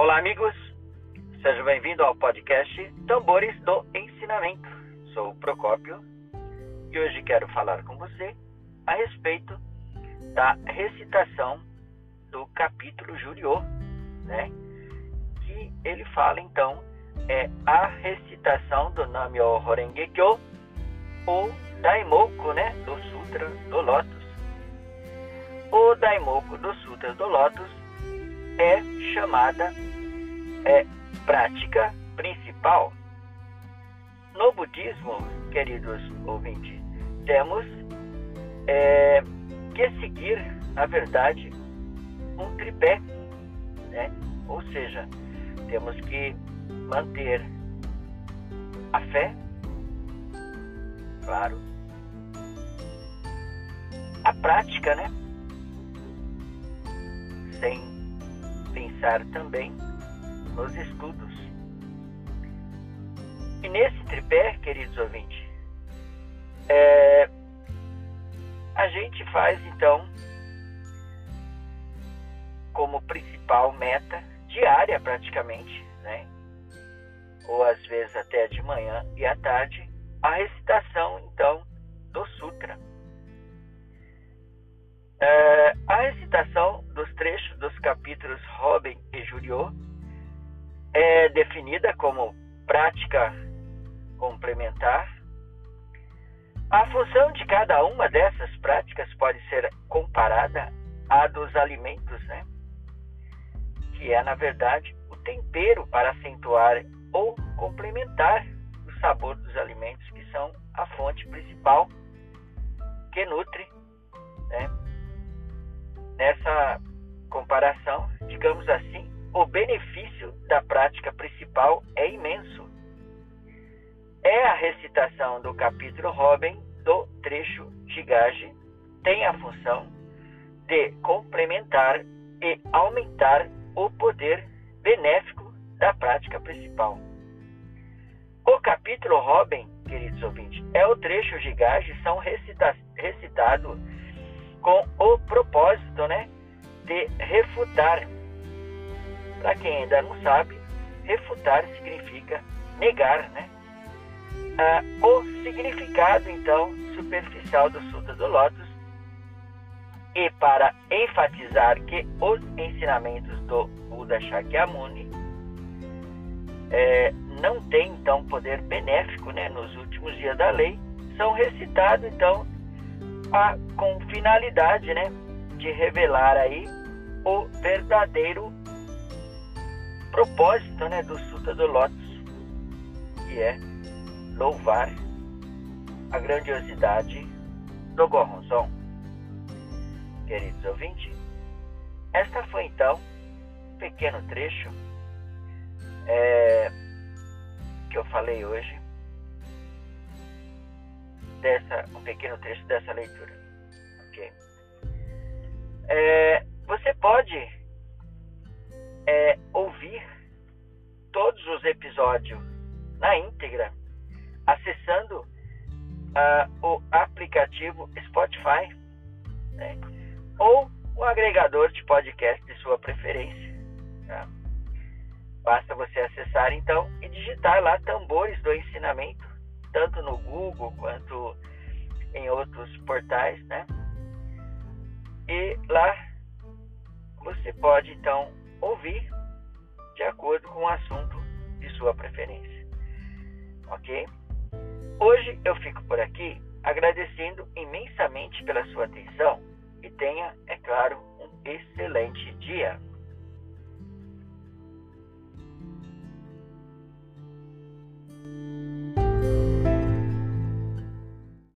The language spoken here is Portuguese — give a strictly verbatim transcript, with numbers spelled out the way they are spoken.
Olá, amigos, seja bem-vindo ao podcast Tambores do Ensinamento. Sou o Procópio e hoje quero falar com você a respeito da recitação do capítulo Juryo, né? Que ele fala então é a recitação do Nam-myoho-renge-kyo ou Daimoku, né? Do Sutra do Lótus. O Daimoku do Sutra do Lótus é chamada é, prática principal. No budismo, queridos ouvintes, temos é, que seguir, na verdade, um tripé, né? Ou seja, temos que manter a fé, claro, a prática, né? Sem pensar também nos estudos. E nesse tripé, queridos ouvintes, é, a gente faz então como principal meta diária praticamente, né? Ou às vezes até de manhã e à tarde, a recitação então do sutra. É, a recitação dos trechos dos capítulos Robin e Juryo é definida como prática complementar. A função de cada uma dessas práticas pode ser comparada à dos alimentos, né? Que é, na verdade, o tempero para acentuar ou complementar o sabor dos alimentos, que são a fonte principal que nutre, né? Nessa comparação, digamos assim, o benefício da prática principal é imenso. É a recitação do capítulo Hoben do trecho de Gage tem a função de complementar e aumentar o poder benéfico da prática principal. O capítulo Hoben, queridos ouvintes, é o trecho de Gage são recita- recitado com o propósito, né, de refutar. Para quem ainda não sabe, refutar significa negar, né? Ah, o significado, então, superficial do Sutra do Lótus, e para enfatizar que os ensinamentos do Buda Shakyamuni é, não têm, então, poder benéfico, né, nos últimos dias da lei, são recitados, então, A, com finalidade, né, de revelar aí o verdadeiro propósito, né, do Sutra do Lótus, que é louvar a grandiosidade do Gohonzon. Queridos ouvintes, esta foi então um pequeno trecho é, que eu falei hoje. Dessa, um pequeno trecho dessa leitura. Okay. É, você pode é, ouvir todos os episódios na íntegra acessando uh, o aplicativo Spotify, né? Ou o agregador de podcast de sua preferência. Tá? Basta você acessar então e digitar lá Tambores do Ensinamento, tanto no Google quanto em outros portais, né? E lá você pode, então, ouvir de acordo com o assunto de sua preferência, ok? Hoje eu fico por aqui agradecendo imensamente pela sua atenção e tenha, é claro, um excelente dia.